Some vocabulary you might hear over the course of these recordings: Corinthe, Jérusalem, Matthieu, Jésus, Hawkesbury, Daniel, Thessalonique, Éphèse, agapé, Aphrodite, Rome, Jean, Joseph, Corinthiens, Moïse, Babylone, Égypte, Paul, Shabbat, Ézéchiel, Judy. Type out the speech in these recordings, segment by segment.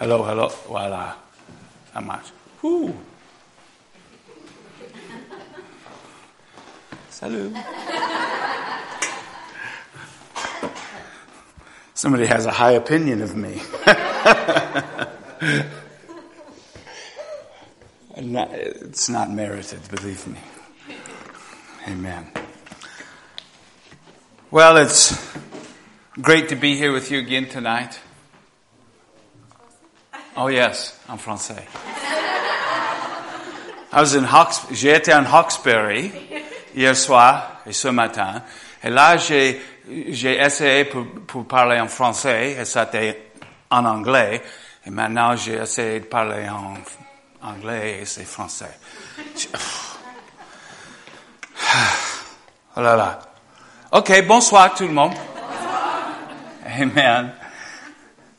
Alors, voilà, ça marche. Ouh. Salut. Somebody has a high opinion of me. It's not merited, believe me. Amen. Well, it's great to be here with you again tonight. Oh yes, en français. I was in Hawkesbury. J'ai été en Hawkesbury hier soir et ce matin. Et là, j'ai essayé pour parler en français et c'était en anglais. Et maintenant, j'ai essayé de parler en anglais et c'est français. Oh là là. Ok, bonsoir tout le monde. Amen.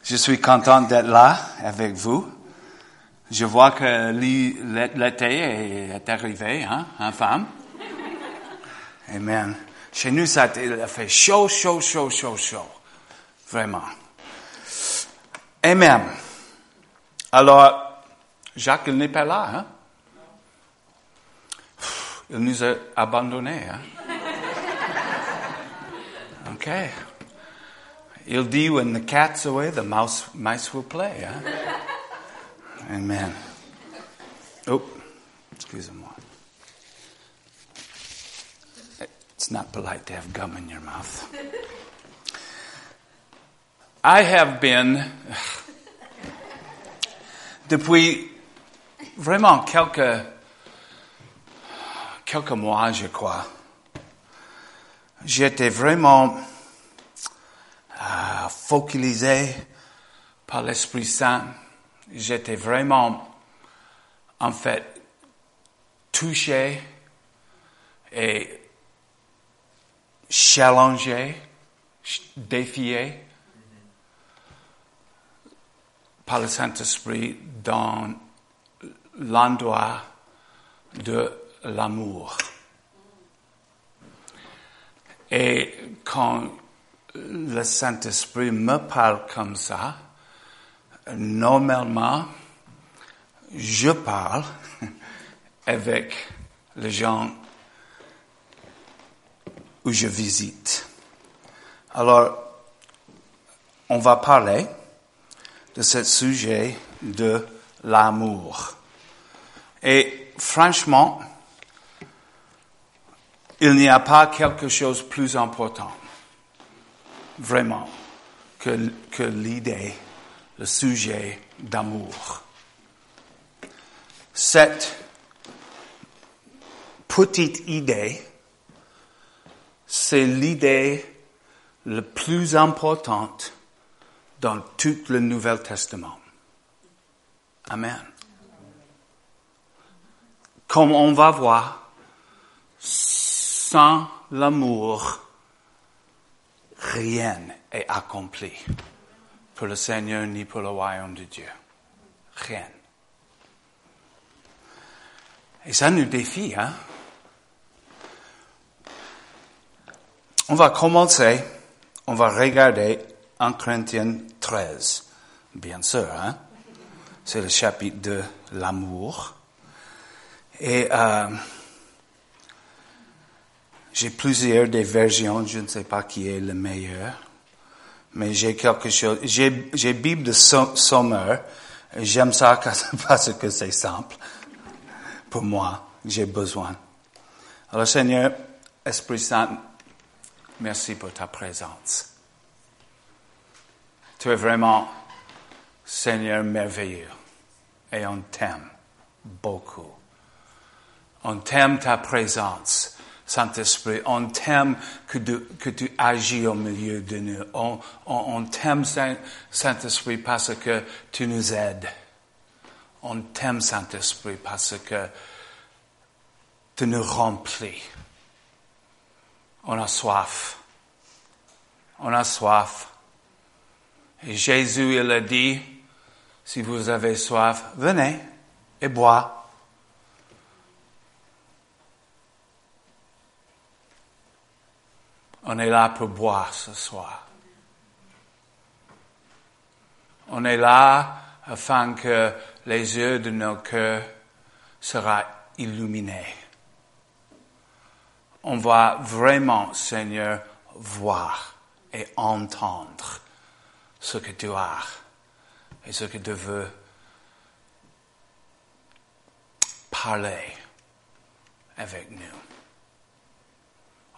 Je suis content d'être là avec vous. Je vois que l'été est arrivé, hein, femme? Amen. Chez nous, ça a fait chaud. Vraiment. Amen. Alors, Jacques, il n'est pas là, hein? Il nous a abandonnés, hein? OK. Il dit, when the cat's away, the mice will play. Hein? Amen. Oh, excusez-moi. It's not polite to have gum in your mouth. I have been, depuis vraiment quelques mois, je crois, j'étais vraiment focalisé par l'Esprit Saint. J'étais vraiment, en fait, touché et challengé, défié par le Saint-Esprit dans l'endroit de l'amour. Et quand le Saint-Esprit me parle comme ça, normalement, je parle avec les gens où je visite. Alors, on va parler de ce sujet de l'amour. Et franchement, il n'y a pas quelque chose de plus important, vraiment, que l'idée, le sujet d'amour. Cette petite idée, c'est l'idée la plus importante dans tout le Nouvel Testament. Amen. Comme on va voir, sans l'amour, rien n'est accompli pour le Seigneur ni pour le royaume de Dieu. Rien. Et ça nous défie, hein? On va commencer, on va regarder en Corinthiens 13, bien sûr, hein? C'est le chapitre de l'amour. Et j'ai plusieurs des versions, je ne sais pas qui est le meilleur. Mais j'ai quelque chose, j'ai Bible de sommaire. J'aime ça parce que c'est simple. Pour moi, j'ai besoin. Alors Seigneur, Esprit Saint, merci pour ta présence. Tu es vraiment, Seigneur, merveilleux. Et on t'aime beaucoup. On t'aime ta présence. Saint-Esprit, on t'aime que tu agis au milieu de nous. On t'aime, Saint-Esprit, parce que tu nous aides. On t'aime, Saint-Esprit, parce que tu nous remplis. On a soif. On a soif. Et Jésus, il a dit, si vous avez soif, venez et bois. On est là pour boire ce soir. On est là afin que les yeux de nos cœurs soient illuminés. On va vraiment, Seigneur, voir et entendre ce que tu as et ce que tu veux parler avec nous.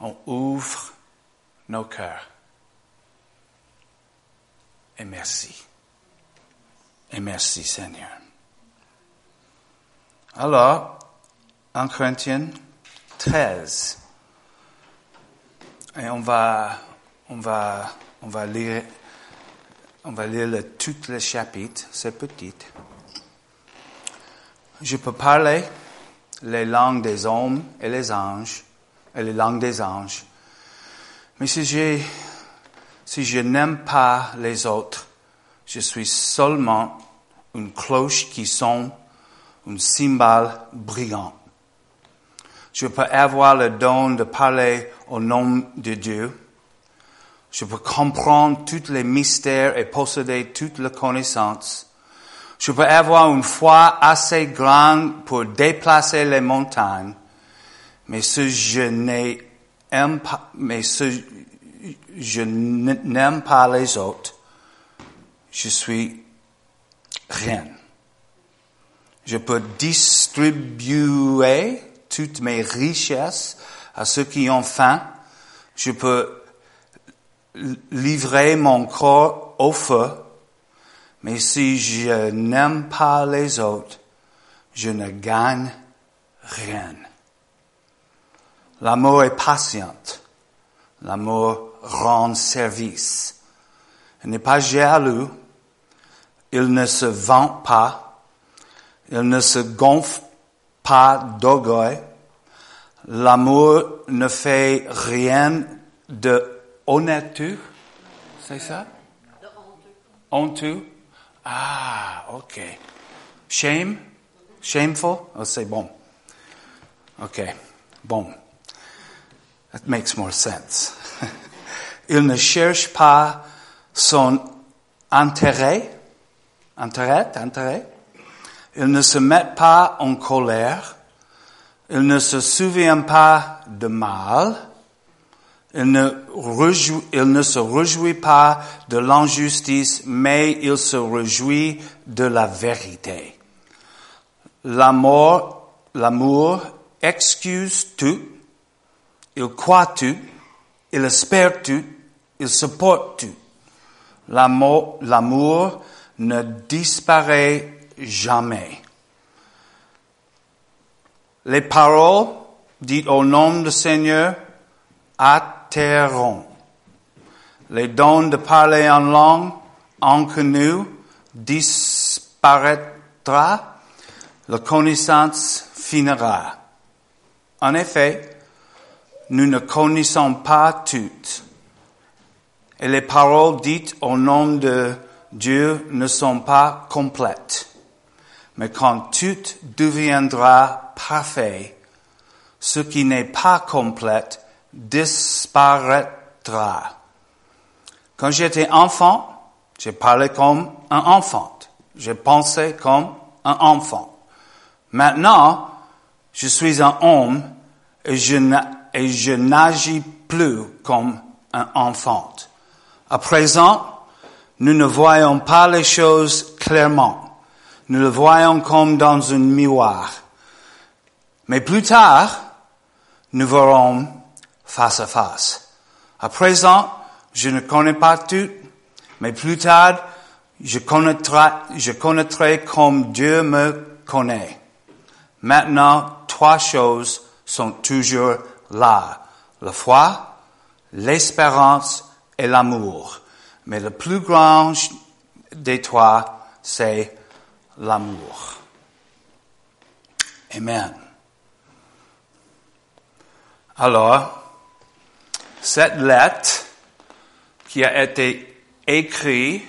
On ouvre nos cœurs. Et merci. Et merci, Seigneur. Alors, en Corinthiens 13, et on va lire tout le chapitre, c'est petit. Je peux parler les langues des hommes et les anges, mais si je n'aime pas les autres, je suis seulement une cloche qui sonne, une cymbale brillante. Je peux avoir le don de parler au nom de Dieu. Je peux comprendre tous les mystères et posséder toute la connaissance. Je peux avoir une foi assez grande pour déplacer les montagnes. Mais si je n'aime pas les autres, je suis rien. Je peux distribuer toutes mes richesses à ceux qui ont faim. Je peux livrer mon corps au feu. Mais si je n'aime pas les autres, je ne gagne rien. L'amour est patient. L'amour rend service. Il n'est pas jaloux. Il ne se vante pas. Il ne se gonfle pas d'orgueil. L'amour ne fait rien de honteux. C'est ça? De honteux. Honteux? Ah, ok. Shame? Shameful? Oh, c'est bon. Ok, bon. That makes more sense. Il ne cherche pas son intérêt. Il ne se met pas en colère. Il ne se souvient pas de mal. Il ne se réjouit pas de l'injustice, mais il se réjouit de la vérité. L'amour excuse tout. Il croit tout. Il espère tout. Il supporte tout. L'amour ne disparaît jamais. Les paroles dites au nom du Seigneur atterront. Les dons de parler en langue inconnue disparaîtra. La connaissance finira. En effet, nous ne connaissons pas toutes. Et les paroles dites au nom de Dieu ne sont pas complètes. Mais quand tout deviendra parfait, ce qui n'est pas complet disparaîtra. Quand j'étais enfant, j'ai parlé comme un enfant. J'ai pensé comme un enfant. Maintenant, je suis un homme et je n'agis plus comme un enfant. À présent, nous ne voyons pas les choses clairement. Nous le voyons comme dans un miroir. Mais plus tard, nous verrons face à face. À présent, je ne connais pas tout, mais plus tard, je connaîtrai comme Dieu me connaît. Maintenant, 3 choses sont toujours là, la foi, l'espérance et l'amour. Mais le plus grand des 3, c'est l'amour. Amen. Alors, cette lettre qui a été écrite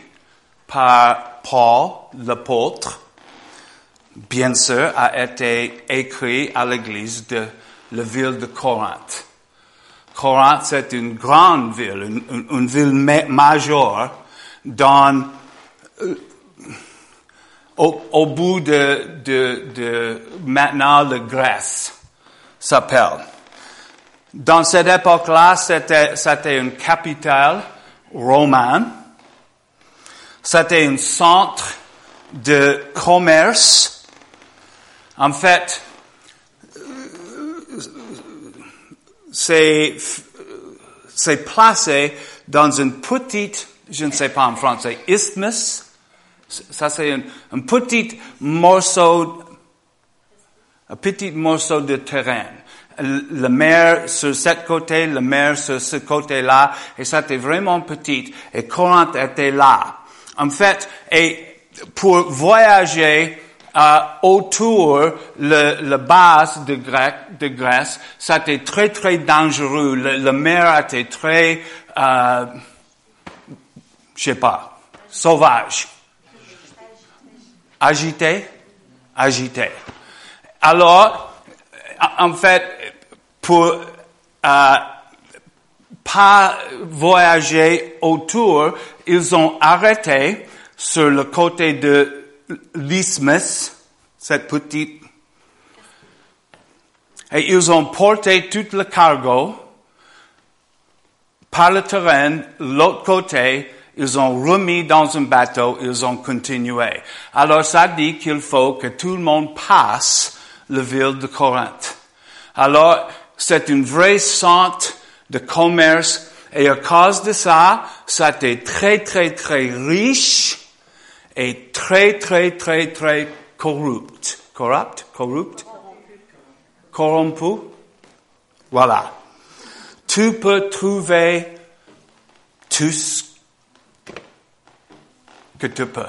par Paul, l'apôtre, bien sûr, a été écrite à l'église de la ville de Corinthe. Corinthe, c'est une grande ville, une ville majeure dans Au bout de maintenant, la Grèce s'appelle. Dans cette époque-là, c'était une capitale romaine. C'était un centre de commerce. En fait, c'est placé dans une petite, je ne sais pas en français, isthmus. Ça, c'est un petit morceau, de terrain. La mer sur ce côté, la mer sur ce côté-là, et ça était vraiment petit. Et Corinthe était là. En fait, et pour voyager autour la base de Grèce, ça était très très dangereux. La mer était très, je sais pas, sauvage. Agité. Alors, en fait, pour pas voyager autour, ils ont arrêté sur le côté de l'isthmus, cette petite, et ils ont porté tout le cargo par le terrain, l'autre côté. Ils ont remis dans un bateau, ils ont continué. Alors ça dit qu'il faut que tout le monde passe la ville de Corinthe. Alors c'est une vraie centre de commerce et à cause de ça, ça était très très très riche et très très très très corrupt. Corrompu. Voilà. Tu peux trouver tout ce que tu peux,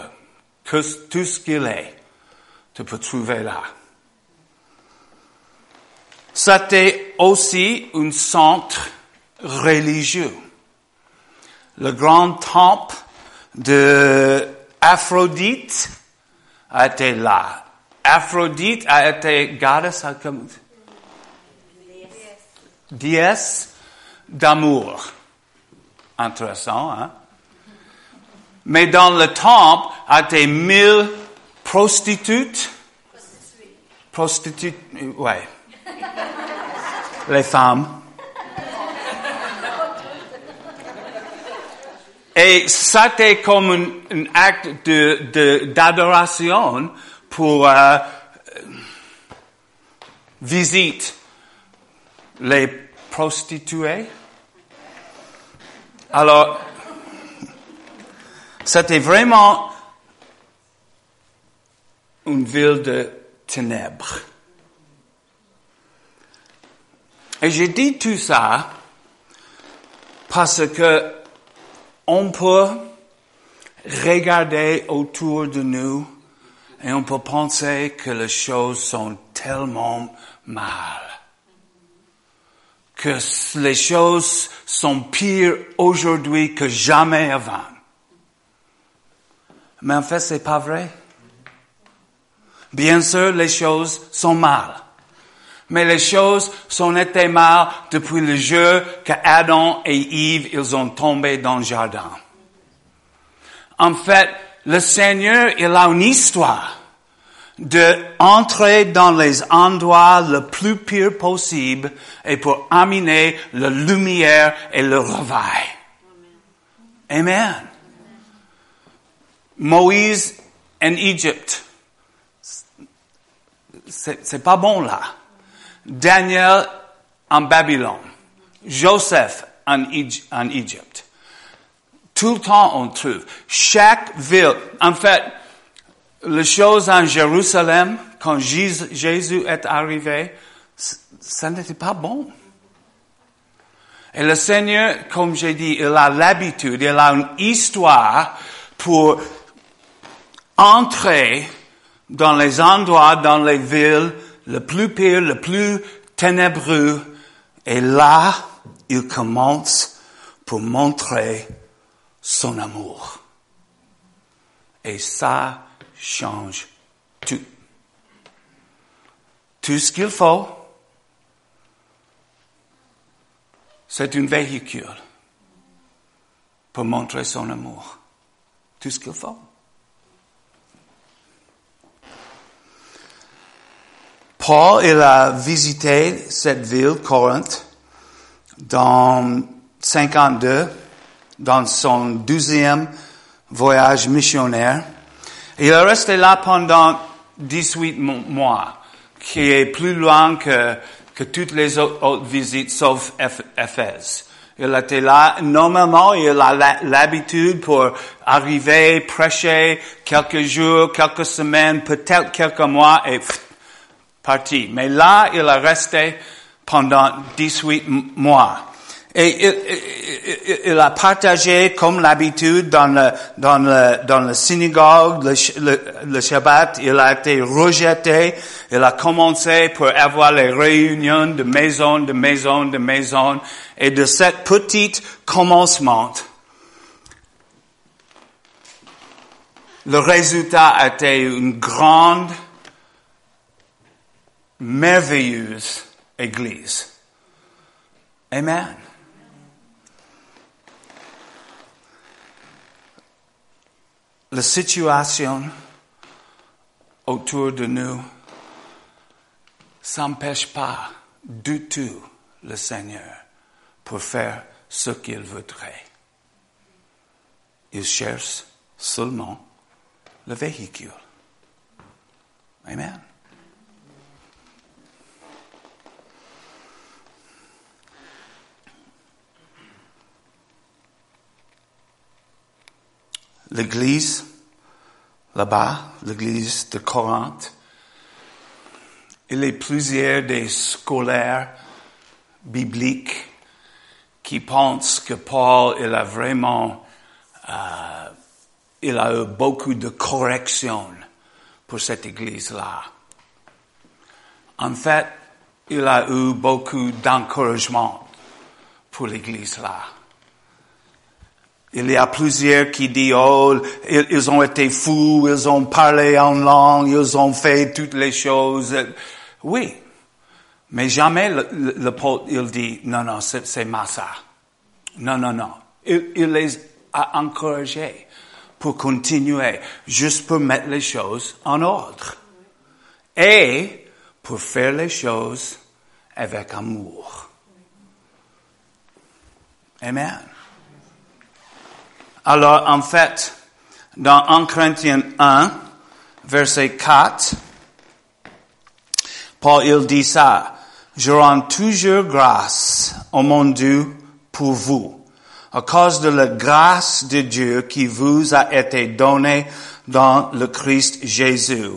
que tout ce qu'il est, tu peux trouver là. C'était aussi un centre religieux. Le grand temple de Aphrodite a été là. Aphrodite a été goddess, comme déesse d'amour. Intéressant, hein? Mais dans le temple, il y avait 1000 prostituées, ouais. Les femmes. Et ça était comme un acte d'adoration pour visiter les prostituées. Alors, c'était vraiment une ville de ténèbres. Et j'ai dit tout ça parce que on peut regarder autour de nous et on peut penser que les choses sont tellement mal, que les choses sont pires aujourd'hui que jamais avant. Mais en fait, c'est pas vrai. Bien sûr, les choses sont mal. Mais les choses sont été mal depuis le jour qu'Adam et Ève, ils ont tombé dans le jardin. En fait, le Seigneur, il a une histoire d'entrer dans les endroits le plus pire possible et pour amener la lumière et le réveil. Amen. Moïse en Égypte, c'est pas bon là. Daniel en Babylone, Joseph en Égypte. Tout le temps on trouve. Chaque ville, en fait, les choses en Jérusalem, quand Jésus est arrivé, ça n'était pas bon. Et le Seigneur, comme j'ai dit, il a l'habitude, il a une histoire pour entrer dans les endroits, dans les villes, le plus pire, le plus ténébreux. Et là, il commence pour montrer son amour. Et ça change tout. Tout ce qu'il faut, c'est un véhicule pour montrer son amour. Tout ce qu'il faut. Paul, il a visité cette ville, Corinthe, dans 52, dans son 12e voyage missionnaire. Il est resté là pendant 18 mois, qui est plus loin que toutes les autres visites, sauf Éphèse. Il était là. Normalement, il a l'habitude pour arriver, prêcher quelques jours, quelques semaines, peut-être quelques mois et parti. Mais là, il a resté pendant 18 mois. Et il a partagé, comme l'habitude, dans le synagogue, le Shabbat. Il a été rejeté. Il a commencé pour avoir les réunions de maison. Et de cette petite commencement, le résultat a été une grande, merveilleuse église. Amen. La situation autour de nous s'empêche pas du tout le Seigneur pour faire ce qu'il voudrait. Il cherche seulement le véhicule. Amen. L'église, là-bas, l'église de Corinthe, il y a plusieurs des scolaires bibliques qui pensent que Paul, il a vraiment, il a eu beaucoup de corrections pour cette église-là. En fait, il a eu beaucoup d'encouragement pour l'église-là. Il y a plusieurs qui disent, oh, ils ont été fous, ils ont parlé en langue, ils ont fait toutes les choses. Oui. Mais jamais le Paul, il dit, non, c'est massa. Non. Il les a encouragés pour continuer, juste pour mettre les choses en ordre. Et pour faire les choses avec amour. Amen. Alors, en fait, dans 1 Corinthiens 1, verset 4, Paul, il dit ça. « Je rends toujours grâce au mon Dieu pour vous, à cause de la grâce de Dieu qui vous a été donnée dans le Christ Jésus,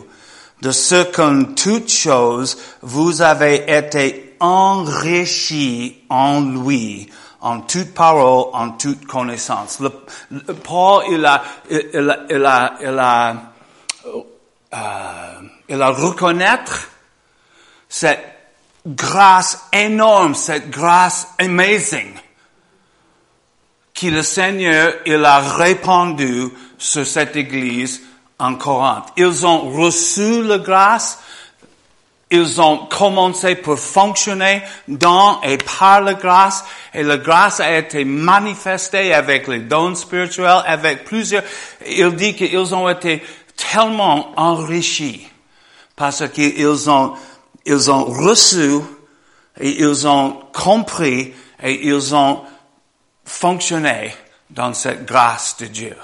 de ce qu'en toutes choses vous avez été enrichis en lui. » En toute parole, en toute connaissance. Paul, il a reconnaître cette grâce énorme, cette grâce amazing que le Seigneur, il a répandue sur cette église en Corinthe. Ils ont reçu la grâce. Ils ont commencé pour fonctionner dans et par la grâce, et la grâce a été manifestée avec les dons spirituels, avec plusieurs. Il dit qu'ils ont été tellement enrichis parce qu'ils ont reçu et ils ont compris et ils ont fonctionné dans cette grâce de Dieu.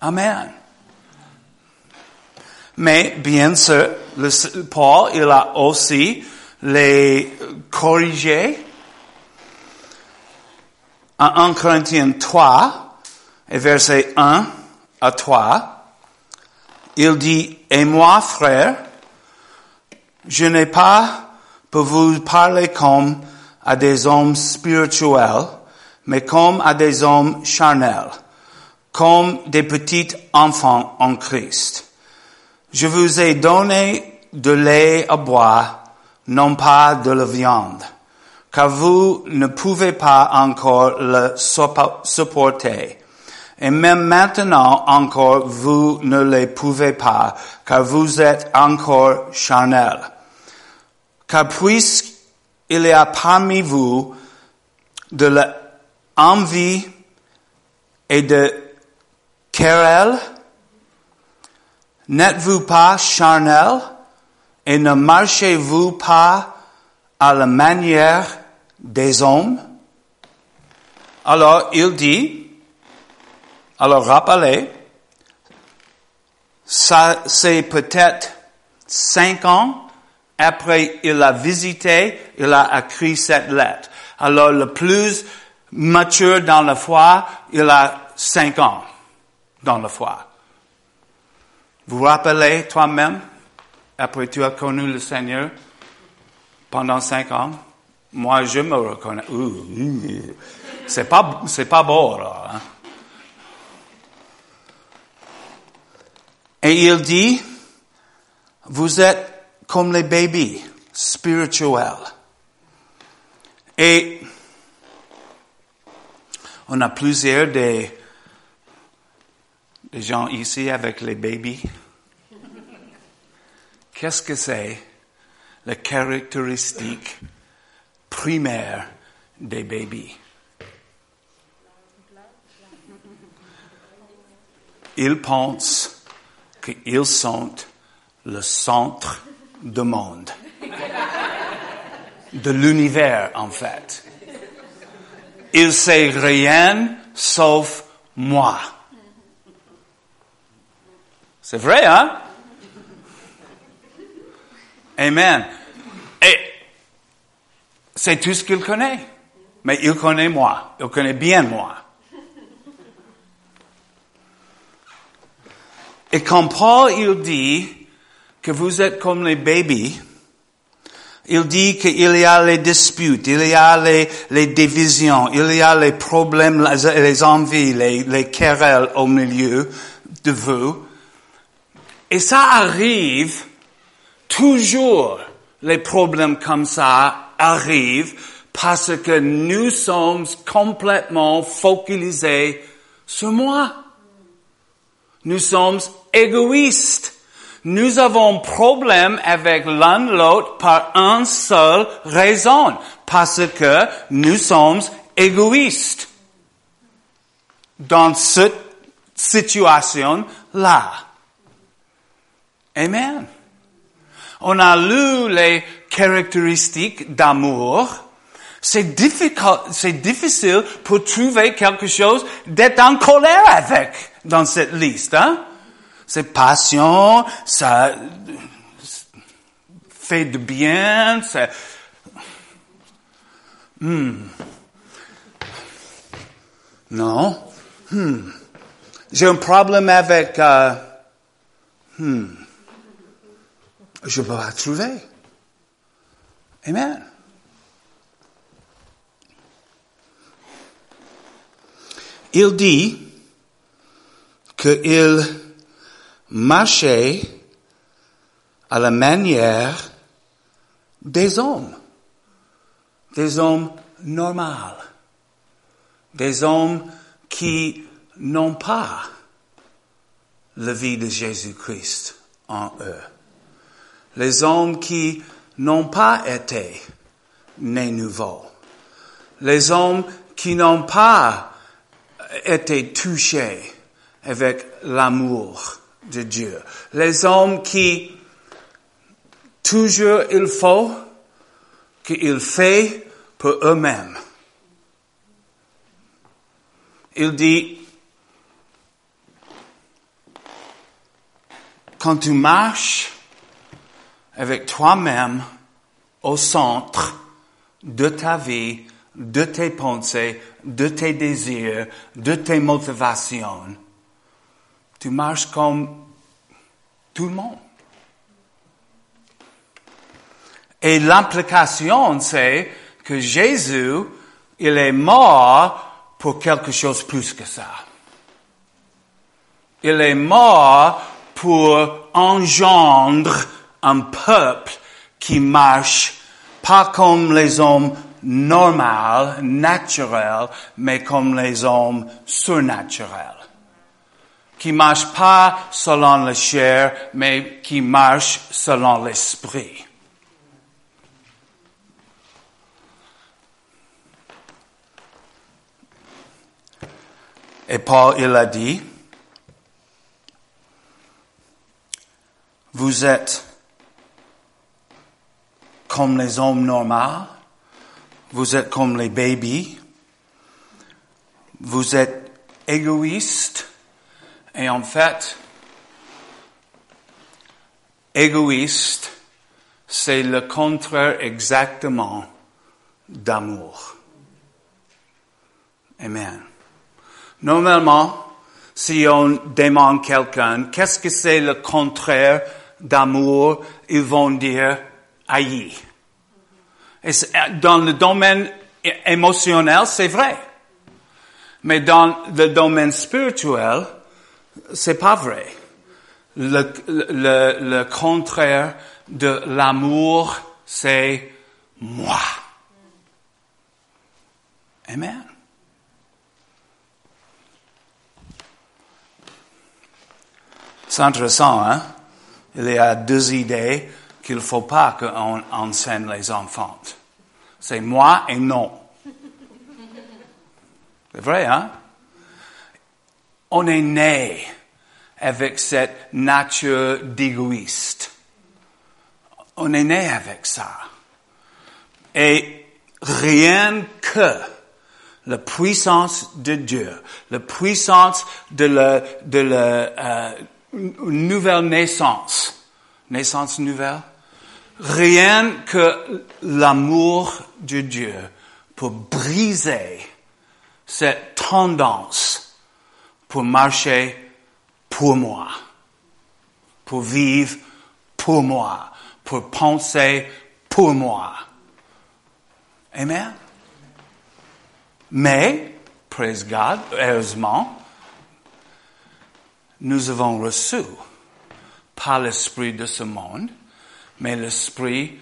Amen. Mais, bien sûr, Paul, il a aussi les corrigés. En 1 Corinthiens 3, et versets 1 à 3, il dit, « Et moi, frères, je n'ai pas pour vous parler comme à des hommes spirituels, mais comme à des hommes charnels, comme des petits enfants en Christ. » Je vous ai donné de lait à boire, non pas de la viande, car vous ne pouvez pas encore le supporter. Et même maintenant encore, vous ne le pouvez pas, car vous êtes encore charnel. Car puisqu'il y a parmi vous de l'envie et de querelles, n'êtes-vous pas charnel et ne marchez-vous pas à la manière des hommes? Alors, il dit, alors rappelez, ça c'est peut-être 5 ans après il a visité, il a écrit cette lettre. Alors, le plus mature dans la foi, il a 5 ans dans la foi. Vous vous rappelez toi-même, après tu as connu le Seigneur pendant 5 ans? Moi, je me reconnais. C'est pas beau, là, hein? Et il dit, vous êtes comme les bébés spirituels. Et on a plusieurs des gens ici avec les bébés. Qu'est-ce que c'est la caractéristique primaire des bébés? Ils pensent qu'ils sont le centre du monde, de l'univers en fait. Il ne sait rien sauf moi. C'est vrai, hein? Amen. Et c'est tout ce qu'il connaît. Mais il connaît moi. Il connaît bien moi. Et quand Paul, il dit que vous êtes comme les bébés, il dit qu'il y a les disputes, il y a les divisions, il y a les problèmes, les envies, les querelles au milieu de vous. Et ça arrive toujours, les problèmes comme ça arrivent parce que nous sommes complètement focalisés sur moi. Nous sommes égoïstes. Nous avons problème avec l'un l'autre par une seule raison, parce que nous sommes égoïstes dans cette situation-là. Amen. On a lu les caractéristiques d'amour. C'est difficile pour trouver quelque chose d'être en colère avec dans cette liste, hein? C'est patient, ça fait du bien, ça... Non. J'ai un problème avec... Je ne peux pas trouver. Amen. Il dit qu'il... marcher à la manière des hommes normaux, des hommes qui n'ont pas la vie de Jésus-Christ en eux, les hommes qui n'ont pas été nés nouveaux, les hommes qui n'ont pas été touchés avec l'amour de Dieu. Les hommes qui, toujours il faut qu'ils fassent pour eux-mêmes. Il dit, quand tu marches avec toi-même au centre de ta vie, de tes pensées, de tes désirs, de tes motivations, tu marches comme tout le monde. Et l'implication, c'est que Jésus, il est mort pour quelque chose plus que ça. Il est mort pour engendrer un peuple qui marche pas comme les hommes normaux, naturels, mais comme les hommes surnaturels, qui marche pas selon la chair, mais qui marche selon l'esprit. Et Paul, il a dit, vous êtes comme les hommes normaux, vous êtes comme les bébés, vous êtes égoïste, et en fait, égoïste, c'est le contraire exactement d'amour. Amen. Normalement, si on demande quelqu'un, qu'est-ce que c'est le contraire d'amour, ils vont dire haïr. Et dans le domaine émotionnel, c'est vrai. Mais dans le domaine spirituel, c'est pas vrai. Le contraire de l'amour, c'est moi. Amen. C'est intéressant, hein? Il y a deux idées qu'il ne faut pas qu'on enseigne les enfants. C'est moi et non. C'est vrai, hein? On est né avec cette nature d'égoïste. On est né avec ça. Et rien que la puissance de Dieu, la puissance de la nouvelle naissance nouvelle, rien que l'amour de Dieu pour briser cette tendance pour marcher pour moi, pour vivre pour moi, pour penser pour moi. Amen. Mais, praise God, heureusement, nous avons reçu, pas l'esprit de ce monde, mais l'esprit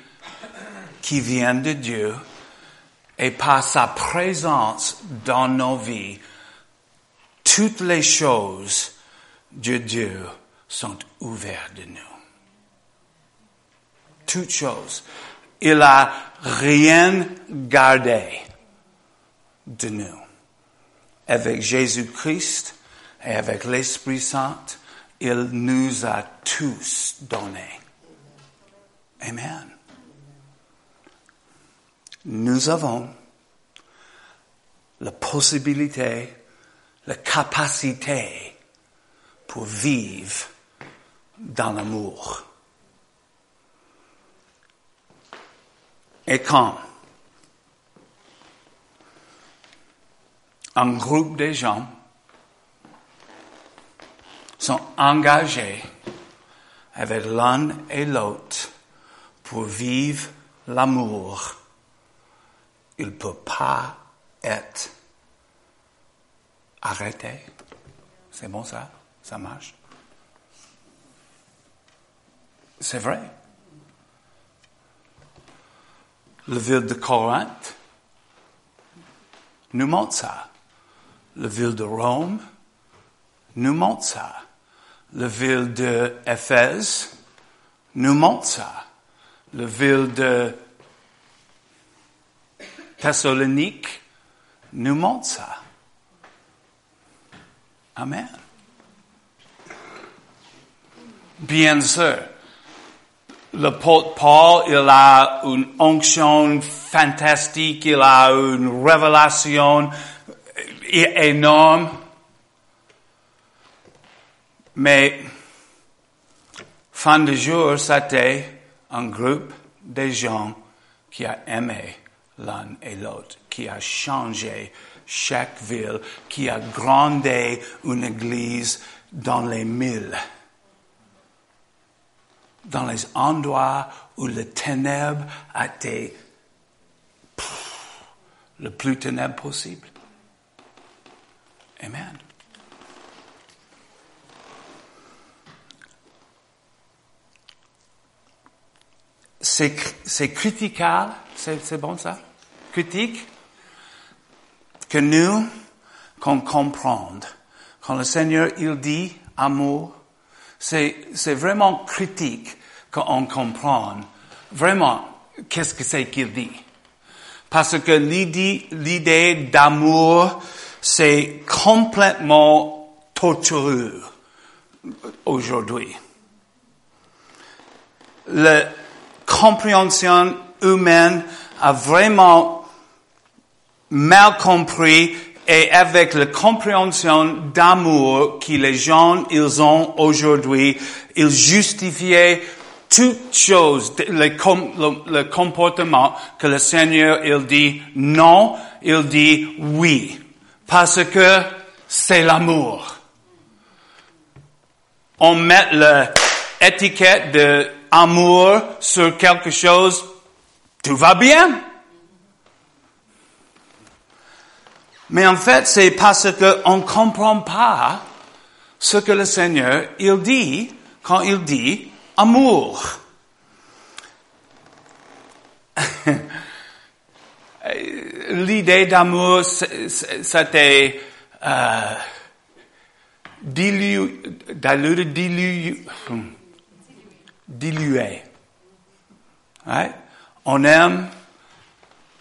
qui vient de Dieu et par sa présence dans nos vies, toutes les choses de Dieu sont ouvertes de nous. Toutes choses. Il a rien gardé de nous. Avec Jésus-Christ, et avec l'Esprit Saint, il nous a tous donné. Amen. Nous avons la possibilité, la capacité pour vivre dans l'amour. Et quand un groupe de gens sont engagés avec l'un et l'autre pour vivre l'amour, il ne peut pas être arrêté. C'est bon ça? Ça marche? C'est vrai. La ville de Corinthe nous montre ça. La ville de Rome nous montre ça. La ville de Éphèse nous montre ça. La ville de Thessalonique nous montre ça. Amen. Bien sûr, l'apôtre Paul, il a une onction fantastique, il a une révélation énorme. Mais, fin de jour, c'était un groupe de gens qui a aimé l'un et l'autre, qui a changé chaque ville, qui a grandi une église dans les mille, dans les endroits où le ténèbre a été le plus ténèbre possible. Amen. C'est critical, c'est bon ça? Critique que nous, qu'on comprend. Quand le Seigneur, il dit amour, c'est vraiment critique qu'on comprend vraiment qu'est-ce que c'est qu'il dit. Parce que l'idée d'amour, c'est complètement tortureux aujourd'hui. La compréhension humaine a vraiment mal compris et avec la compréhension d'amour que les gens ils ont aujourd'hui, ils justifiaient toutes choses, le comportement que le Seigneur, il dit non, il dit oui, parce que c'est l'amour. On met l'étiquette d'amour sur quelque chose, tout va bien. Mais en fait, c'est parce que on comprend pas ce que le Seigneur, il dit quand il dit amour. L'idée d'amour, c'était dilué. Right? On aime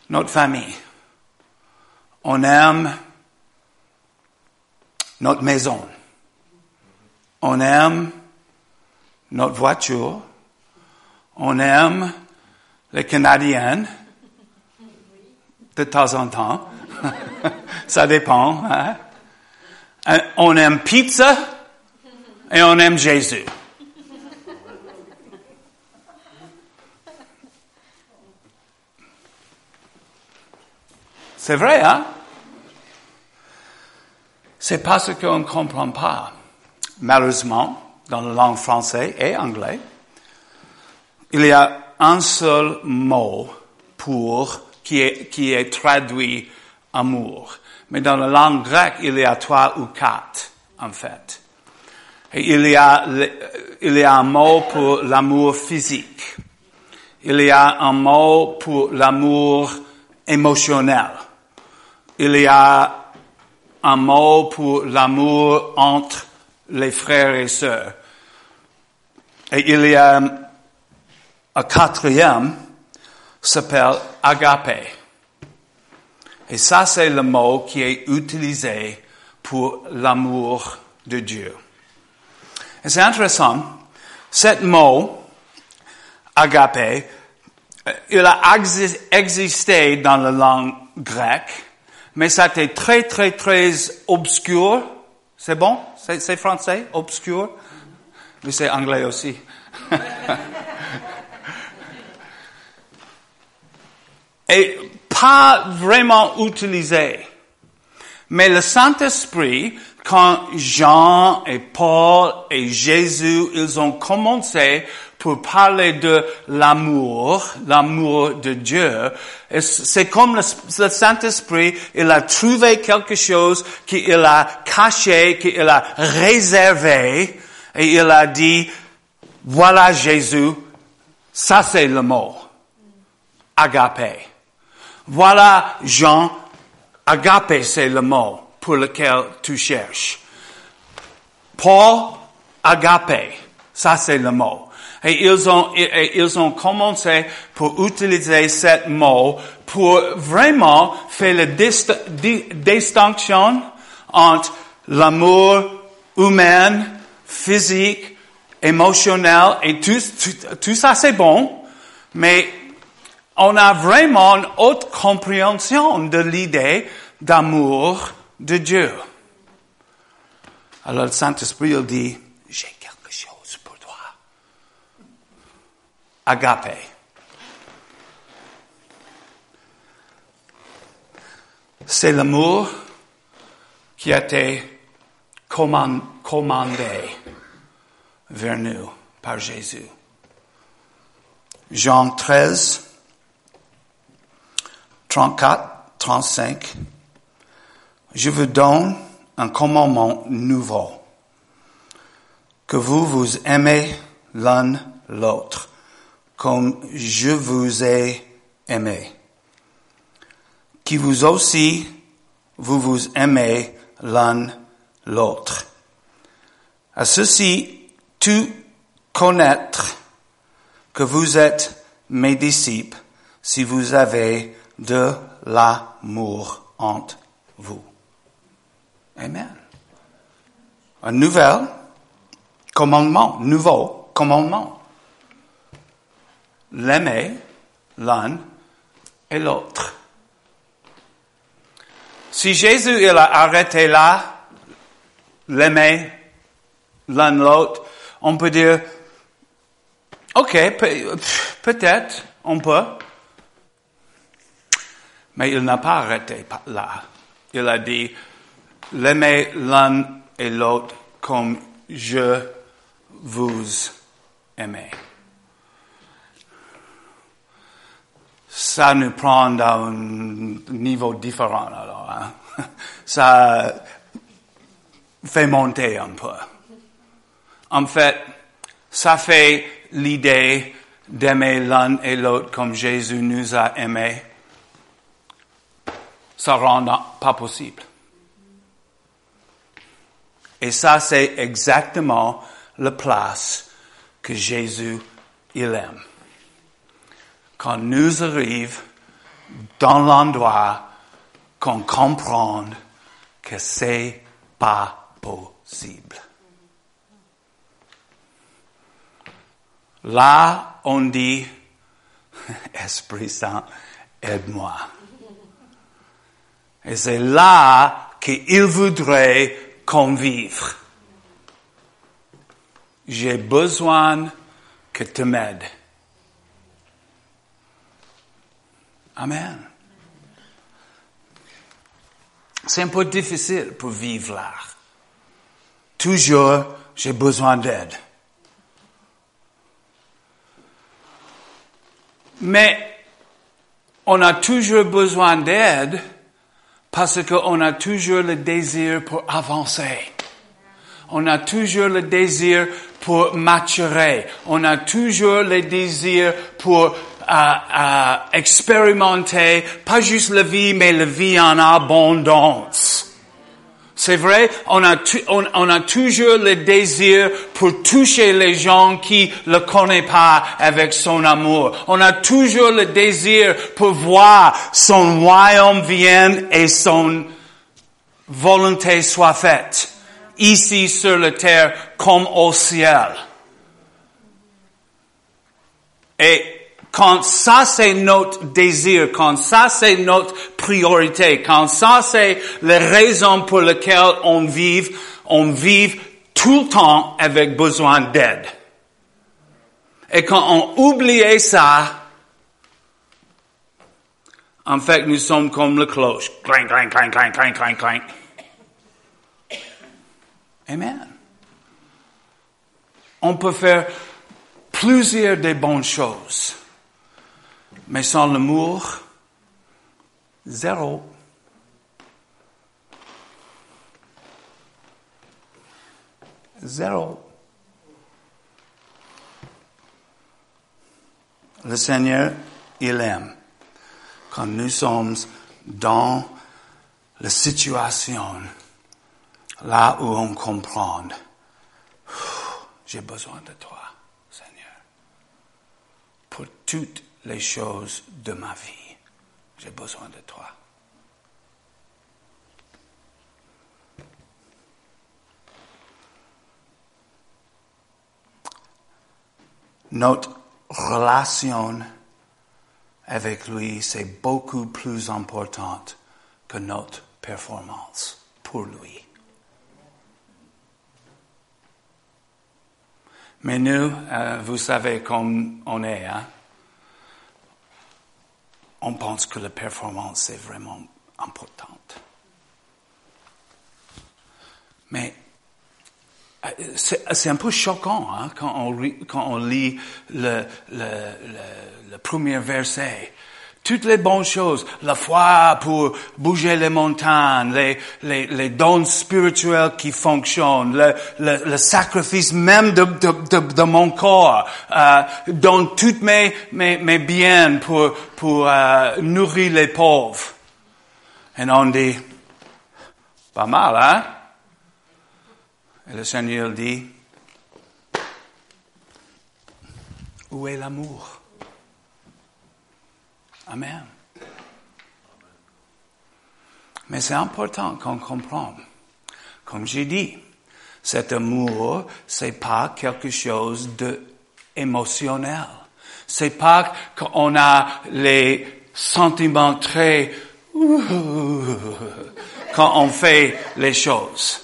notre famille. On aime notre maison. On aime notre voiture. On aime les Canadiens de temps en temps. Ça dépend. Hein? On aime pizza et on aime Jésus. C'est vrai, hein? C'est parce qu'on ne comprend pas. Malheureusement, dans la langue française et anglaise, il y a un seul mot pour qui est traduit amour. Mais dans la langue grecque, il y a 3 ou 4, en fait. Et il y a un mot pour l'amour physique. Il y a un mot pour l'amour émotionnel. Il y a un mot pour l'amour entre les frères et sœurs. Et il y a un 4e, s'appelle agapé. Et ça, c'est le mot qui est utilisé pour l'amour de Dieu. Et c'est intéressant. Cet mot, agapé, il a existé dans la langue grecque, mais ça a été très, très, très obscur. C'est bon? C'est français? Obscur? Mais c'est anglais aussi. Et pas vraiment utilisé. Mais le Saint-Esprit, quand Jean et Paul et Jésus, ils ont commencé pour parler de l'amour de Dieu, et c'est comme le Saint-Esprit, il a trouvé quelque chose qu'il a caché, qu'il a réservé, et il a dit, voilà Jésus, ça c'est le mot. Agapé. Voilà, Jean, agapé, c'est le mot pour lequel tu cherches. Paul, agapé, ça c'est le mot. Et ils ont commencé pour utiliser ce mot pour vraiment faire la distinction entre l'amour humain, physique, émotionnel, et tout ça c'est bon, mais on a vraiment une haute compréhension de l'idée d'amour de Dieu. Alors le Saint-Esprit il dit, j'ai quelque chose pour toi. Agapé. C'est l'amour qui a été commandé vers nous par Jésus. Jean 13, 34, 35, je vous donne un commandement nouveau, que vous aimez l'un l'autre, comme je vous ai aimé. Que vous aussi, vous aimez l'un l'autre. À ceci, tout connaître que vous êtes mes disciples, si vous avez de l'amour entre vous. Amen. Un nouveau commandement. L'aimer l'un et l'autre. Si Jésus il a arrêté là, l'aimer l'un l'autre, on peut dire, ok, peut-être, on peut. Mais il n'a pas arrêté là. Il a dit, l'aimer l'un et l'autre comme je vous aimez. Ça nous prend à un niveau différent, alors. Hein? Ça fait monter un peu. En fait, ça fait l'idée d'aimer l'un et l'autre comme Jésus nous a aimés. Ça rend pas possible. Et ça, c'est exactement la place que Jésus, il aime. Quand nous arrivons dans l'endroit qu'on comprend que c'est pas possible. Là, on dit, Esprit Saint, aide-moi. Et c'est là qu'il voudrait qu'on vive. J'ai besoin que tu m'aides. Amen. C'est un peu difficile pour vivre là. Toujours, j'ai besoin d'aide. Mais on a toujours besoin d'aide parce qu'on a toujours le désir pour avancer. On a toujours le désir pour maturer. On a toujours le désir pour à expérimenter, pas juste la vie, mais la vie en abondance. C'est vrai, on a toujours le désir pour toucher les gens qui le connaissent pas avec son amour. On a toujours le désir pour voir son royaume vienne et son volonté soit faite, ici sur la terre comme au ciel. Et quand ça c'est notre désir, quand ça c'est notre priorité, quand ça c'est la raison pour laquelle on vit tout le temps avec besoin d'aide. Et quand on oublie ça, en fait nous sommes comme la cloche. Clang, clang, clang, clang, clang, clang, clang. Amen. On peut faire plusieurs des bonnes choses. Mais sans l'amour, zéro. Zéro. Le Seigneur, il aime. Quand nous sommes dans la situation, là où on comprend, j'ai besoin de toi, Seigneur, pour toute les choses de ma vie. J'ai besoin de toi. Notre relation avec lui, c'est beaucoup plus importante que notre performance pour lui. Mais nous, vous savez comme on est, hein? On pense que la performance est vraiment importante. Mais c'est un peu choquant hein, quand on lit le premier verset. Toutes les bonnes choses, la foi pour bouger les montagnes, les dons spirituels qui fonctionnent, le sacrifice même de mon corps, dans toutes mes biens pour nourrir les pauvres. Et on dit, pas mal, hein? Et le Seigneur dit, où est l'amour? Amen. Mais c'est important qu'on comprenne. Comme j'ai dit, cet amour, c'est pas quelque chose d'émotionnel. C'est pas qu'on a les sentiments très quand on fait les choses.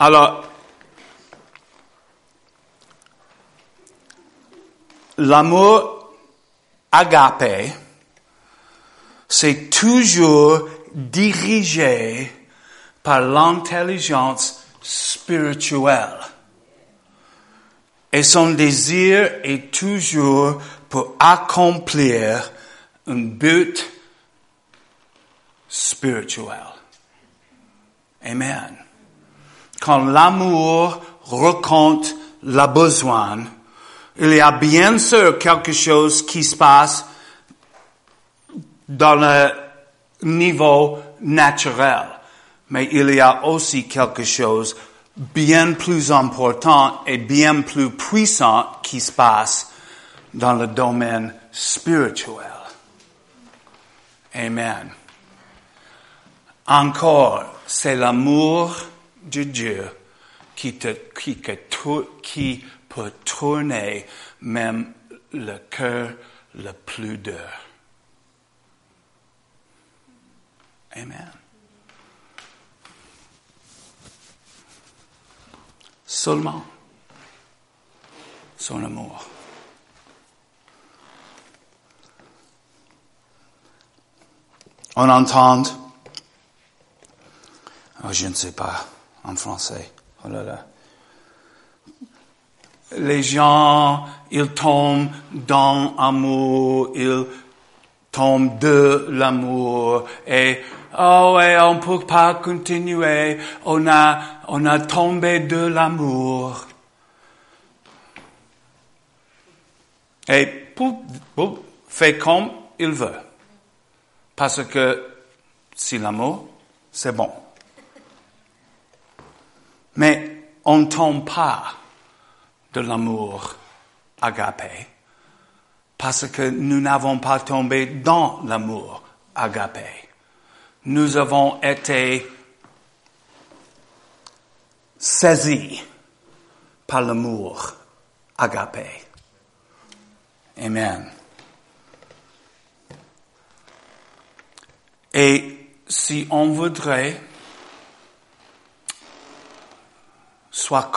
Alors, l'amour agapé, c'est toujours dirigé par l'intelligence spirituelle. Et son désir est toujours pour accomplir un but spirituel. Amen. Quand l'amour rencontre le besoin, il y a bien sûr quelque chose qui se passe dans le niveau naturel. Mais il y a aussi quelque chose bien plus important et bien plus puissant qui se passe dans le domaine spirituel. Amen. Encore, c'est l'amour de Dieu qui peut tourner même le cœur le plus dur. Amen. Seulement son amour. On entend, je ne sais pas, en français, oh là là. Les gens, ils tombent dans l'amour, ils tombent de l'amour, et oh, et on ne peut pas continuer. On a tombé de l'amour. Et pour fait comme il veut. Parce que si l'amour, c'est bon. Mais on ne tombe pas de l'amour agapé. Parce que nous n'avons pas tombé dans l'amour agapé. Nous avons été saisis par l'amour agapé. Amen. Et si on voudrait soit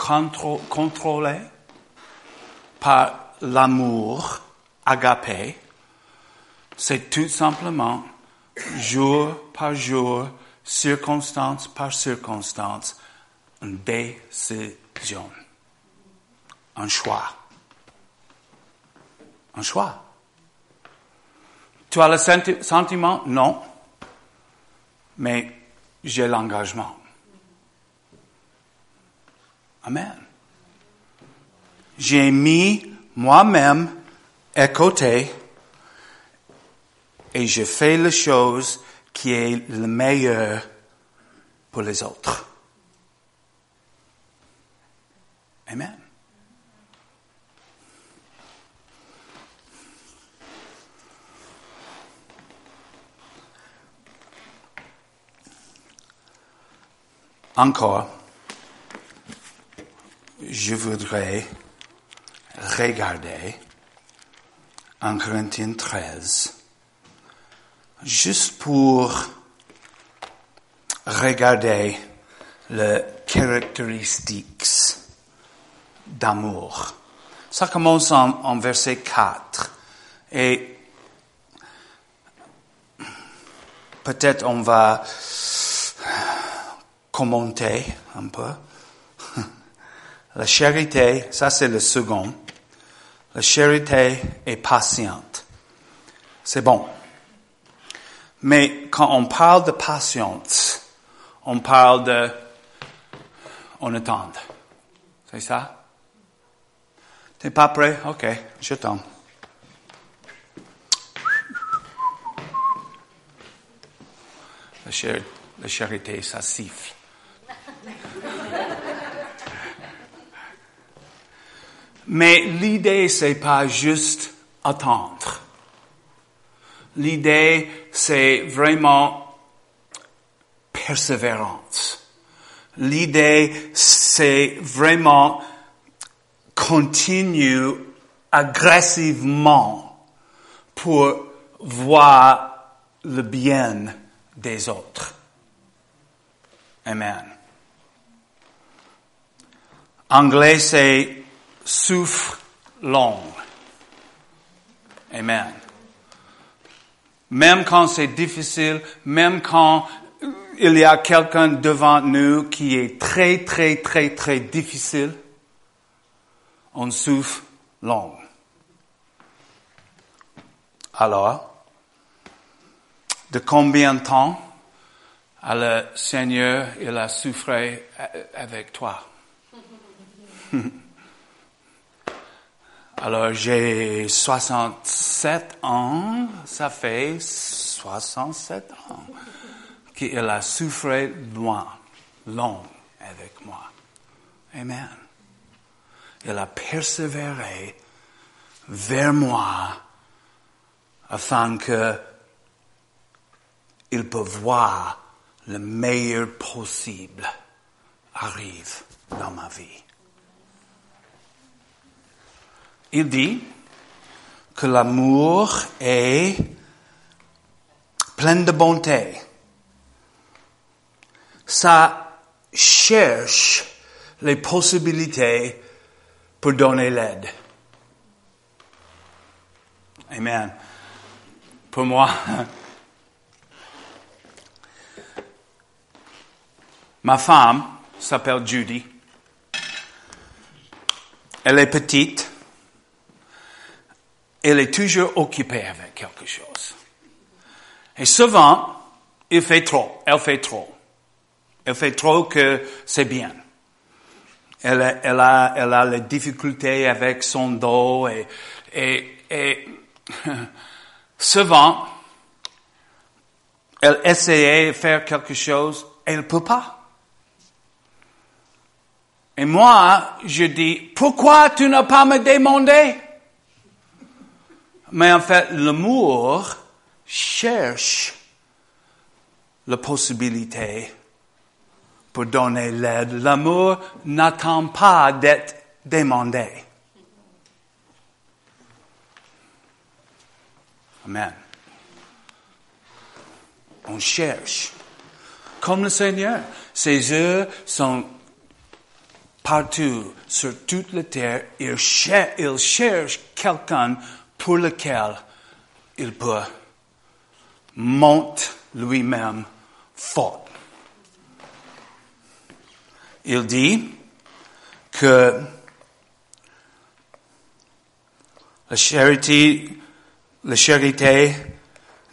contrôlé par l'amour agapé, c'est tout simplement jour par jour, circonstance par circonstance, une décision, un choix. Un choix. Tu as le sentiment? Non. Mais j'ai l'engagement. Amen. J'ai mis moi-même à côté et je fais les choses qui est le meilleur pour les autres. Amen. Encore, je voudrais regarder en Corinthiens 13, juste pour regarder les caractéristiques d'amour. Ça commence en verset 4. Et peut-être on va commenter un peu. La charité, ça c'est le second. La charité est patiente. C'est bon. Mais quand on parle de patience, on parle de... on attend. C'est ça? T'es pas prêt? OK, j'attends. La charité, ça siffle. Mais l'idée, c'est pas juste attendre. L'idée, c'est vraiment persévérance. L'idée, c'est vraiment continuer agressivement pour voir le bien des autres. Amen. Anglais, c'est souffle long. Amen. Même quand c'est difficile, même quand il y a quelqu'un devant nous qui est très, très, très, très difficile, on souffle long. Alors, de combien de temps le Seigneur, il a souffert avec toi? Alors, j'ai 67 ans, ça fait 67 ans qu'il a souffert long avec moi. Amen. Il a persévéré vers moi afin que il peut voir le meilleur possible arrive dans ma vie. Il dit que l'amour est plein de bonté. Ça cherche les possibilités pour donner l'aide. Amen. Pour moi, ma femme s'appelle Judy. Elle est petite. Elle est toujours occupée avec quelque chose. Et souvent, elle fait trop que c'est bien. Elle a les difficultés avec son dos et souvent, elle essayait de faire quelque chose et elle peut pas. Et moi, je dis, pourquoi tu n'as pas me demandé? Mais en fait, l'amour cherche la possibilité pour donner l'aide. L'amour n'attend pas d'être demandé. Amen. On cherche. Comme le Seigneur. Ses yeux sont partout, sur toute la terre. Il cherche quelqu'un pour lequel il peut monter lui-même fort. Il dit que la charité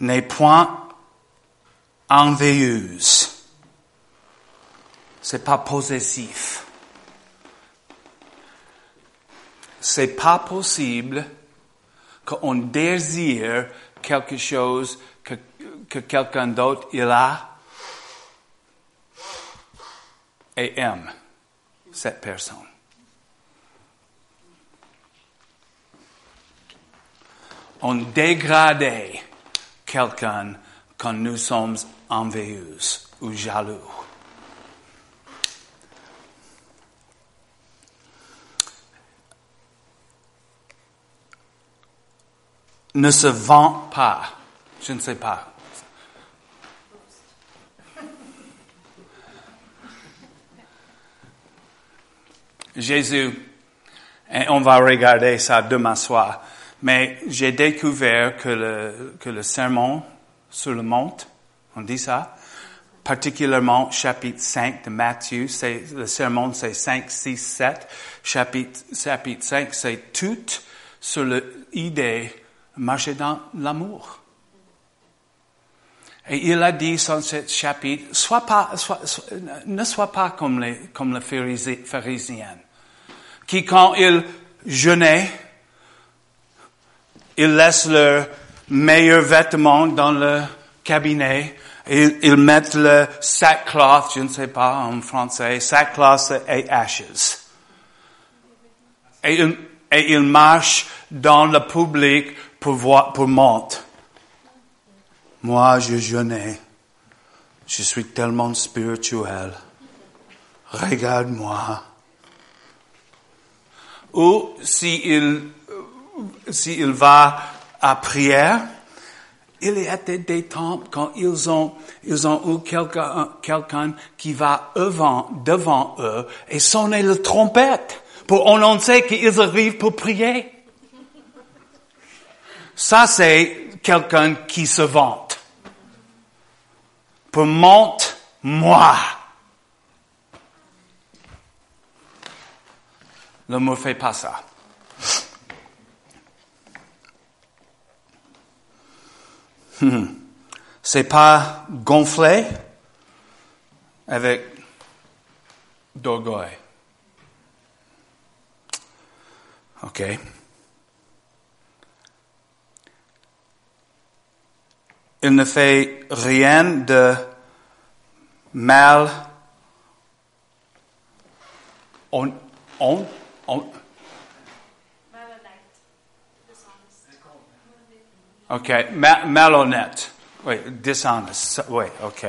n'est point envieuse. C'est pas possessif. C'est pas possible qu'on désire quelque chose que quelqu'un d'autre il a et aime cette personne. On dégradait quelqu'un quand nous sommes envieux ou jaloux. Ne se vante pas. Je ne sais pas. Jésus, et on va regarder ça demain soir, mais j'ai découvert que le sermon sur le mont, on dit ça, particulièrement chapitre 5 de Matthieu, c'est, le sermon c'est 5, 6, 7, chapitre 5, c'est tout sur l'idée marcher dans l'amour. Et il a dit dans ce chapitre, ne sois pas comme les pharisiens, qui quand ils jeûnaient, ils laissent leurs meilleurs vêtements dans le cabinet, et ils mettent le sackcloth, je ne sais pas en français, sackcloth et ashes. Et ils marchent dans le public pour mentir. Moi, je jeûnais. Je suis tellement spirituel. Regarde-moi. Ou s'il s'il va à prière, il y a des temps quand ils ont eu quelqu'un qui va devant eux et sonner la trompette pour annoncer qu'ils arrivent pour prier. Ça, c'est quelqu'un qui se vante. Pour montre-moi. Ne me fais pas ça. C'est pas gonflé avec d'orgueil. OK. Il ne fait rien de mal malhonnête. Oui, dishonest. Oui, OK.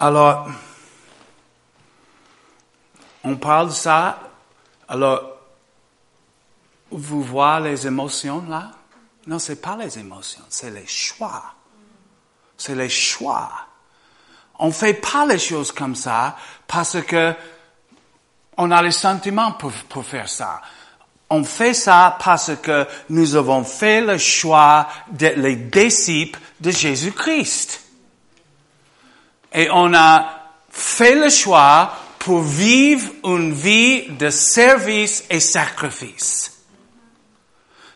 Alors, on parle de ça. Alors, vous voyez les émotions là? Non, c'est pas les émotions, c'est les choix. C'est les choix. On fait pas les choses comme ça parce que on a les sentiments pour faire ça. On fait ça parce que nous avons fait le choix d'être les disciples de Jésus-Christ. Et on a fait le choix pour vivre une vie de service et sacrifice.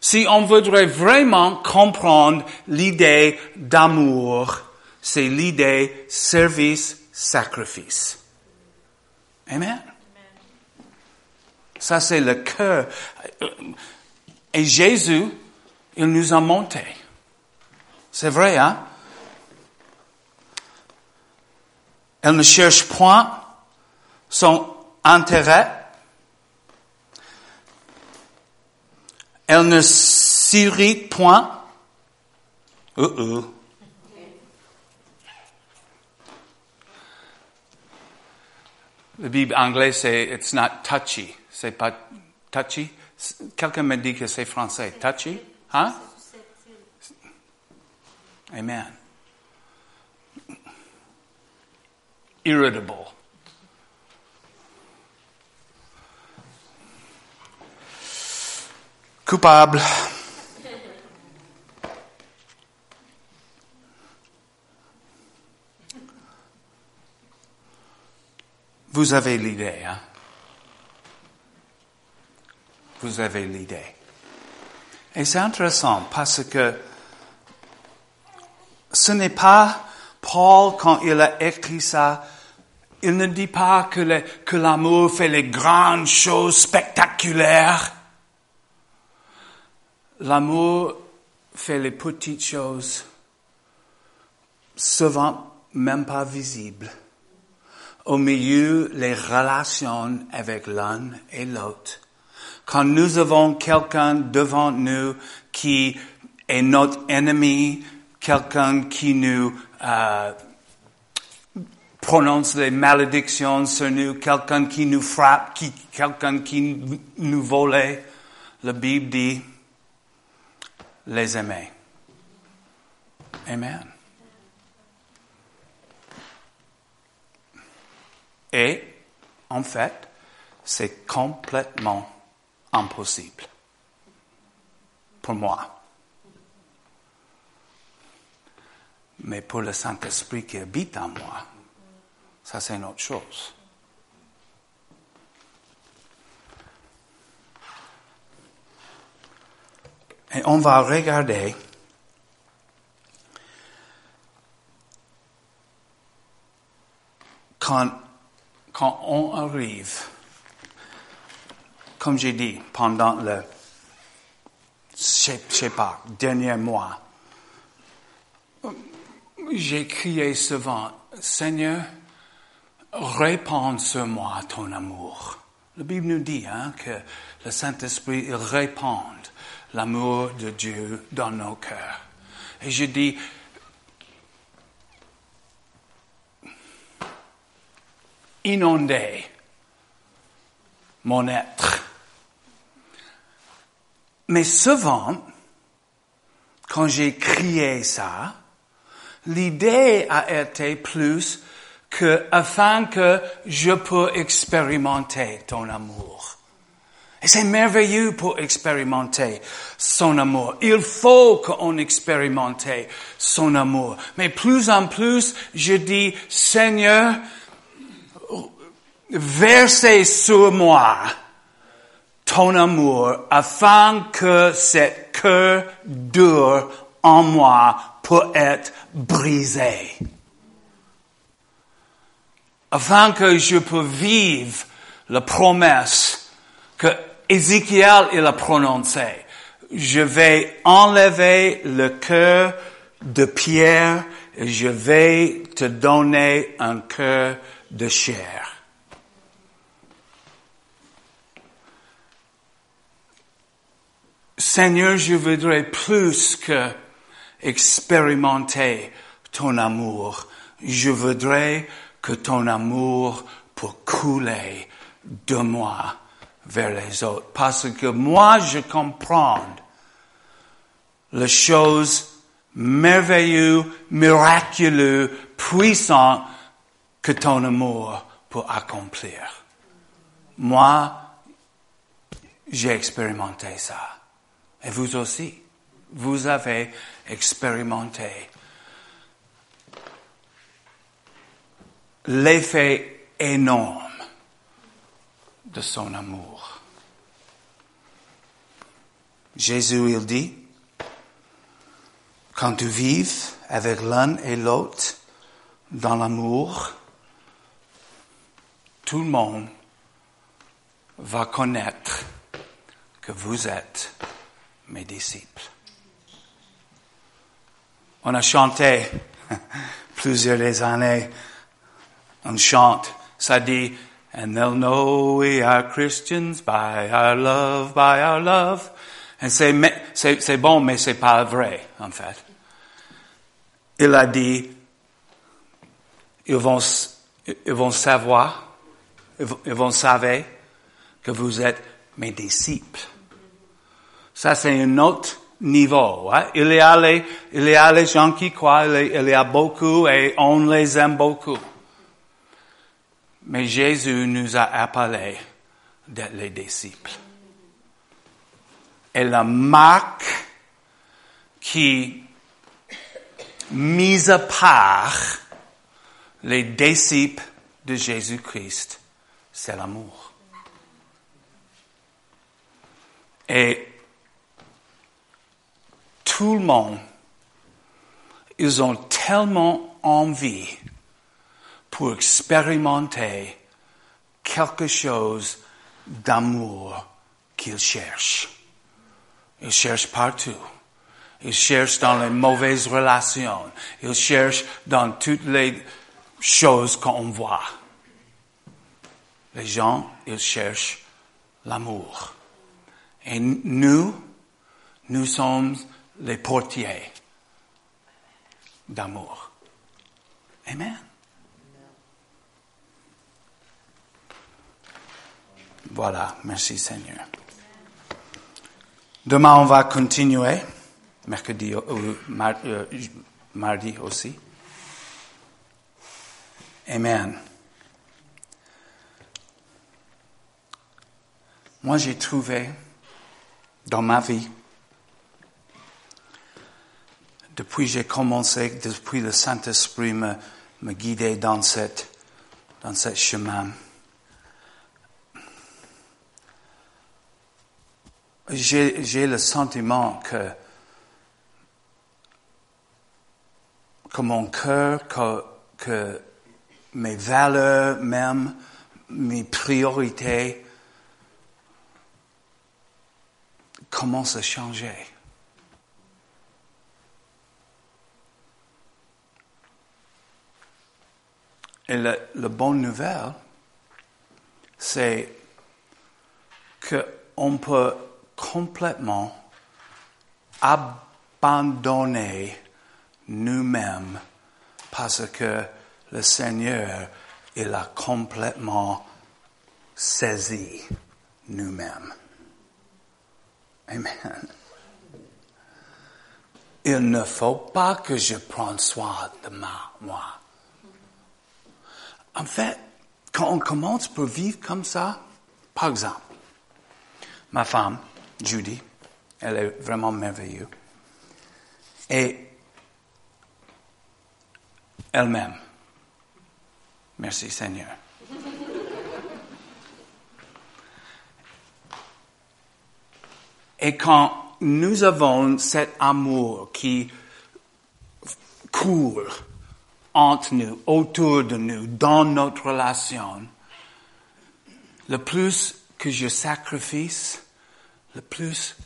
Si on voudrait vraiment comprendre l'idée d'amour, c'est l'idée service-sacrifice. Amen. Ça, c'est le cœur. Et Jésus, il nous a monté. C'est vrai, hein? Elle ne cherche point son intérêt. Elle ne s'irrite point. La Bible anglaise, c'est « it's not touchy ». C'est pas « touchy ». Quelqu'un me dit que c'est français. « Touchy ». Hein? Amen. Irritable. Coupable. Vous avez l'idée, hein? Vous avez l'idée. Et c'est intéressant parce que ce n'est pas Paul, quand il a écrit ça, il ne dit pas que l'amour fait les grandes choses spectaculaires. L'amour fait les petites choses, souvent même pas visibles, au milieu les relations avec l'un et l'autre. Quand nous avons quelqu'un devant nous qui est notre ennemi, quelqu'un qui nous prononce des malédictions sur nous, quelqu'un qui nous frappe, quelqu'un qui nous vole, la Bible dit, les aimer. Amen. Et, en fait, c'est complètement impossible pour moi. Mais pour le Saint-Esprit qui habite en moi, ça c'est une autre chose. Et on va regarder quand on arrive, comme j'ai dit, pendant le, je sais pas, dernier mois, j'ai crié souvent, Seigneur, répands sur moi ton amour. La Bible nous dit, hein, que le Saint-Esprit, il répand l'amour de Dieu dans nos cœurs. Et je dis, inondez mon être. Mais souvent, quand j'ai crié ça, l'idée a été plus que afin que je peux expérimenter ton amour. Et c'est merveilleux pour expérimenter son amour. Il faut qu'on expérimente son amour. Mais plus en plus, je dis, Seigneur, versez sur moi ton amour afin que cet cœur dur en moi puisse être brisé. Afin que je puisse vivre la promesse que Ézéchiel il a prononcée. Je vais enlever le cœur de pierre et je vais te donner un cœur de chair. Seigneur, je voudrais plus que expérimenter ton amour. Je voudrais que ton amour puisse couler de moi vers les autres. Parce que moi, je comprends les choses merveilleuses, miraculeuses, puissantes que ton amour peut accomplir. Moi, j'ai expérimenté ça. Et vous aussi, vous avez expérimenté l'effet énorme de son amour. Jésus, il dit, quand tu vives avec l'un et l'autre dans l'amour, tout le monde va connaître que vous êtes mes disciples. On a chanté plusieurs années un chant, ça dit, and they'll know we are Christians by our love, by our love. Et c'est bon, mais c'est pas vrai, en fait. Il a dit, ils vont savoir, ils vont savoir que vous êtes mes disciples. Ça, c'est un autre niveau. Hein? Il y a les gens qui croient, il y a beaucoup et on les aime beaucoup. Mais Jésus nous a appelés d'être les disciples. Et la marque qui mise à part les disciples de Jésus-Christ, c'est l'amour. Et tout le monde, ils ont tellement envie pour expérimenter quelque chose d'amour qu'ils cherchent. Ils cherchent partout. Ils cherchent dans les mauvaises relations. Ils cherchent dans toutes les choses qu'on voit. Les gens, ils cherchent l'amour. Et nous sommes les portiers d'amour. Amen. Voilà, merci Seigneur. Demain, on va continuer, mercredi ou mardi aussi. Amen. Moi, j'ai trouvé dans ma vie, depuis que j'ai commencé, depuis le Saint-Esprit me guidait dans ce chemin. J'ai le sentiment que mon cœur, que mes valeurs même, mes priorités commencent à changer. Et la bonne nouvelle, c'est qu'on peut complètement abandonner nous-mêmes parce que le Seigneur, il a complètement saisi nous-mêmes. Amen. Il ne faut pas que je prenne soin de moi. En fait, quand on commence pour vivre comme ça, par exemple, ma femme, Judy, elle est vraiment merveilleuse. Et elle m'aime. Merci Seigneur. Et quand nous avons cet amour qui court entre nous, autour de nous, dans notre relation, le plus que je sacrifie, le plus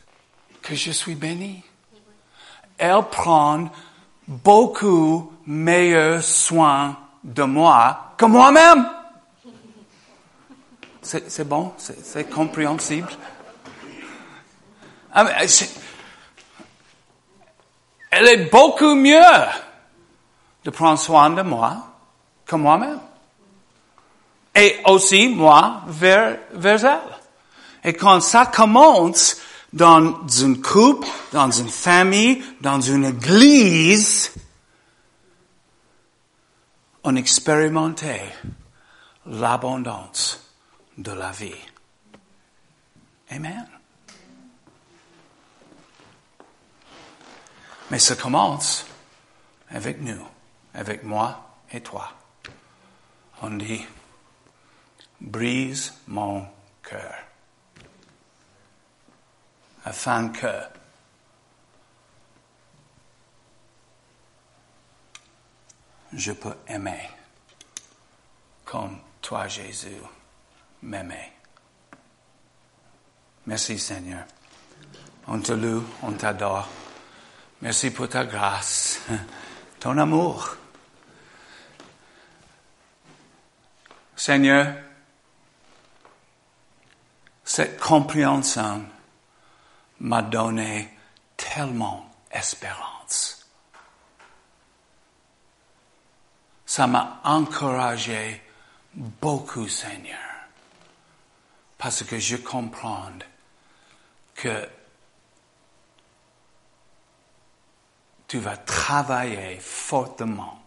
que je suis béni. Elle prend beaucoup meilleur soin de moi que moi-même. C'est bon, c'est compréhensible. Elle est beaucoup mieux de prendre soin de moi que moi-même. Et aussi moi vers elle. Et quand ça commence dans une couple, dans une famille, dans une église, on expérimente l'abondance de la vie. Amen. Mais ça commence avec nous, avec moi et toi. On dit, brise mon cœur, afin que je peux aimer comme toi, Jésus, m'aimais. Merci, Seigneur. On te loue, on t'adore. Merci pour ta grâce, ton amour. Seigneur, cette compréhension m'a donné tellement d'espérance. Ça m'a encouragé beaucoup, Seigneur, parce que je comprends que tu vas travailler fortement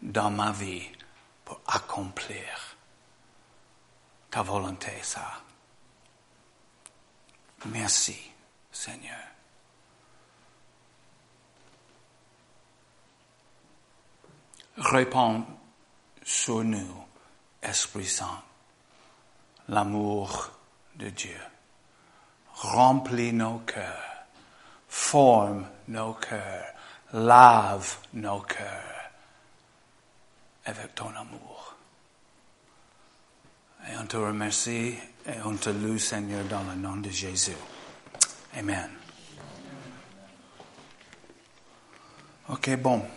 dans ma vie pour accomplir ta volonté, ça. Merci, Seigneur. Répands sur nous, Esprit Saint, l'amour de Dieu. Remplis nos cœurs, forme nos cœurs, lave nos cœurs avec ton amour. Et on te remercie. Et on te loue, Seigneur, dans le nom de Jésus. Amen. Ok, bon.